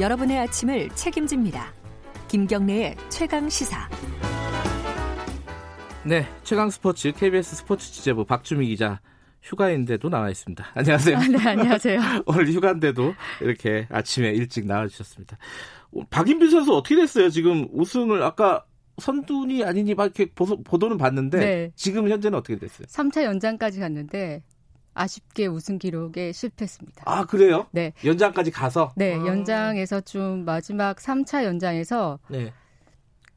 여러분의 아침을 책임집니다. 김경래의 최강시사. 네, 최강스포츠 KBS 스포츠 취재부 박주민 기자. 휴가인데도 나와 있습니다. 안녕하세요. 네, 안녕하세요. 오늘 휴가인데도 이렇게 아침에 일찍 나와주셨습니다. 박인비 선수 어떻게 됐어요? 지금 우승을 아까 선두니 아니니 막 이렇게 보도는 봤는데 네. 지금 현재는 어떻게 됐어요? 3차 연장까지 갔는데 아쉽게 우승 기록에 실패했습니다. 아, 그래요? 네. 연장까지 가서? 네, 연장에서 좀 마지막 3차 연장에서 네.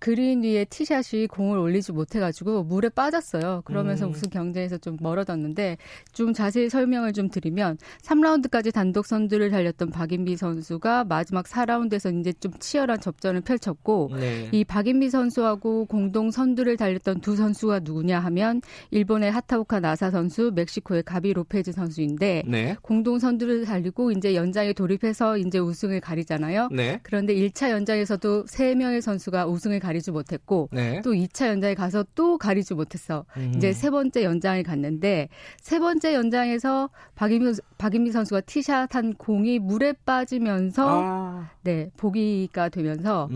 그린 위에 티샷이 공을 올리지 못해가지고 물에 빠졌어요. 그러면서 우승 경쟁에서 좀 멀어졌는데 좀 자세히 설명을 좀 드리면 3라운드까지 단독 선두를 달렸던 박인비 선수가 마지막 4라운드에서 이제 좀 치열한 접전을 펼쳤고 네. 이 박인비 선수하고 공동 선두를 달렸던 두 선수가 누구냐 하면 일본의 하타오카 나사 선수, 멕시코의 가비 로페즈 선수인데 네. 공동 선두를 달리고 이제 연장에 돌입해서 이제 우승을 가리잖아요. 네. 그런데 1차 연장에서도 3명의 선수가 우승을 가리지 못했고 네. 또 2차 연장에 가서 또 가리지 못했어. 이제 세 번째 연장에 갔는데 세 번째 연장에서 박인비 선수가 티샷한 공이 물에 빠지면서 네, 보기가 되면서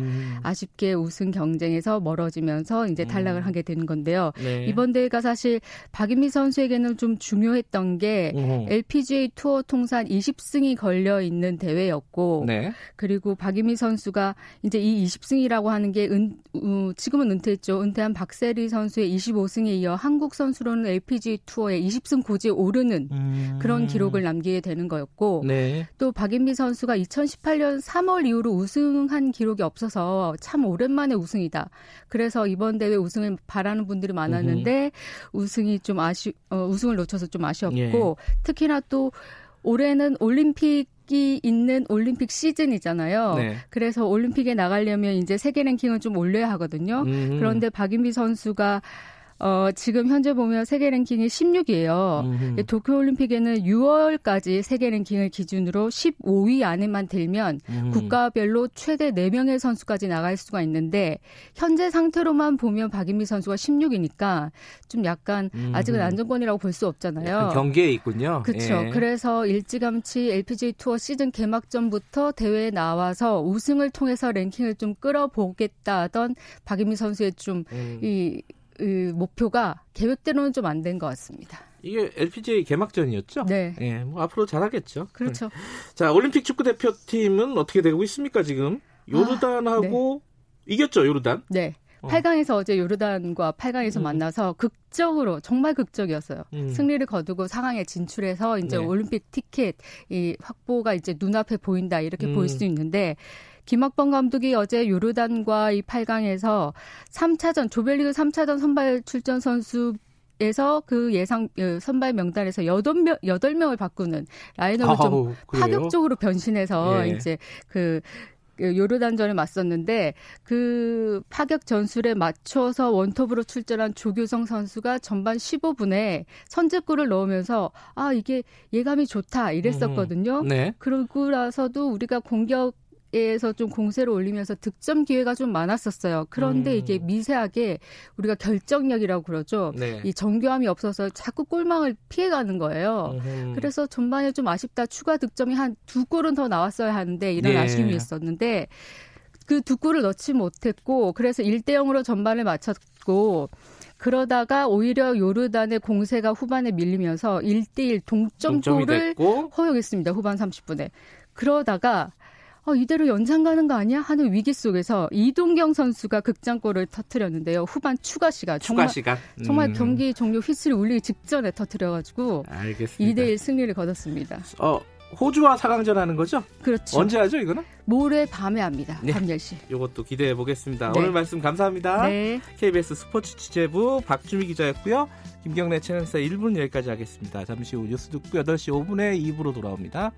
아쉽게 우승 경쟁에서 멀어지면서 이제 탈락을 하게 되는 건데요. 네. 이번 대회가 사실 박인비 선수에게는 좀 중요했던 게 LPGA 투어 통산 20승이 걸려 있는 대회였고 네. 그리고 박인비 선수가 이제 이 20승이라고 하는 게 지금은 은퇴했죠. 은퇴한 박세리 선수의 25승에 이어 한국 선수로는 LPGA 투어의 20승 고지에 오르는 그런 기록을 남기게 되는 거였고 네. 또 박인비 선수가 2018년 3월 이후로 우승한 기록이 없어서 참 오랜만에 우승이다. 그래서 이번 대회 우승을 바라는 분들이 많았는데 우승이 좀 우승을 놓쳐서 좀 아쉬웠고 예. 특히나 또 올해는 올림픽이 있는 올림픽 시즌이잖아요. 네. 그래서 올림픽에 나가려면 이제 세계 랭킹은 좀 올려야 하거든요. 그런데 박인비 선수가 지금 현재 보면 세계 랭킹이 16위예요. 도쿄올림픽에는 6월까지 세계 랭킹을 기준으로 15위 안에만 들면 국가별로 최대 4명의 선수까지 나갈 수가 있는데 현재 상태로만 보면 박인비 선수가 16위니까 좀 약간 아직은 안정권이라고 볼 수 없잖아요. 경계에 있군요. 그렇죠. 예. 그래서 일찌감치 LPGA 투어 시즌 개막 전부터 대회에 나와서 우승을 통해서 랭킹을 좀 끌어보겠다 하던 박인비 선수의 좀 목표가 계획대로는 좀 안 된 것 같습니다. 이게 LPGA 개막전이었죠? 네. 예, 뭐 앞으로 잘하겠죠. 그렇죠. 자, 올림픽 축구 대표팀은 어떻게 되고 있습니까 지금? 요르단하고 네. 이겼죠, 요르단? 네. 8강에서 어제 요르단과 8강에서 만나서 극적으로 정말 극적이었어요. 승리를 거두고 4강에 진출해서 이제 네. 올림픽 티켓 확보가 이제 눈앞에 보인다 이렇게 볼 수 있는데. 김학범 감독이 어제 요르단과 이 8강에서 3차전 조별리그 3차전 선발 출전 선수에서 그 예상 선발 명단에서 8명을 바꾸는 라인업을 좀 파격적으로 변신해서 예. 이제 그 요르단전을 맞섰는데 그 파격 전술에 맞춰서 원톱으로 출전한 조규성 선수가 전반 15분에 선제골을 넣으면서 아 이게 예감이 좋다 이랬었거든요. 네. 그러고 나서도 우리가 공격에서 좀 공세를 올리면서 득점 기회가 좀 많았었어요. 그런데 이게 미세하게 우리가 결정력이라고 그러죠. 네. 이 정교함이 없어서 자꾸 골망을 피해가는 거예요. 그래서 전반에 좀 아쉽다. 추가 득점이 한 2골은 더 나왔어야 하는데 이런 네. 아쉬움이 있었는데 그 2골을 넣지 못했고 그래서 1-0으로 전반을 마쳤고 그러다가 오히려 요르단의 공세가 후반에 밀리면서 1-1 동점골을 허용했습니다. 후반 30분에. 그러다가 이대로 연장 가는 거 아니야? 하는 위기 속에서 이동경 선수가 극장골을 터뜨렸는데요. 후반 추가 시간. 정말 경기 종료 휘슬이 울리기 직전에 터뜨려가지고 2-1 승리를 거뒀습니다. 호주와 4강전 하는 거죠? 그렇죠. 언제 하죠, 이거는? 모레 밤에 합니다. 네. 밤 10시. 이것도 기대해 보겠습니다. 네. 오늘 말씀 감사합니다. 네. KBS 스포츠 취재부 박주미 기자였고요. 김경래 채널사 1부는 여기까지 하겠습니다. 잠시 후 뉴스 듣고 8시 5분에 2부로 돌아옵니다.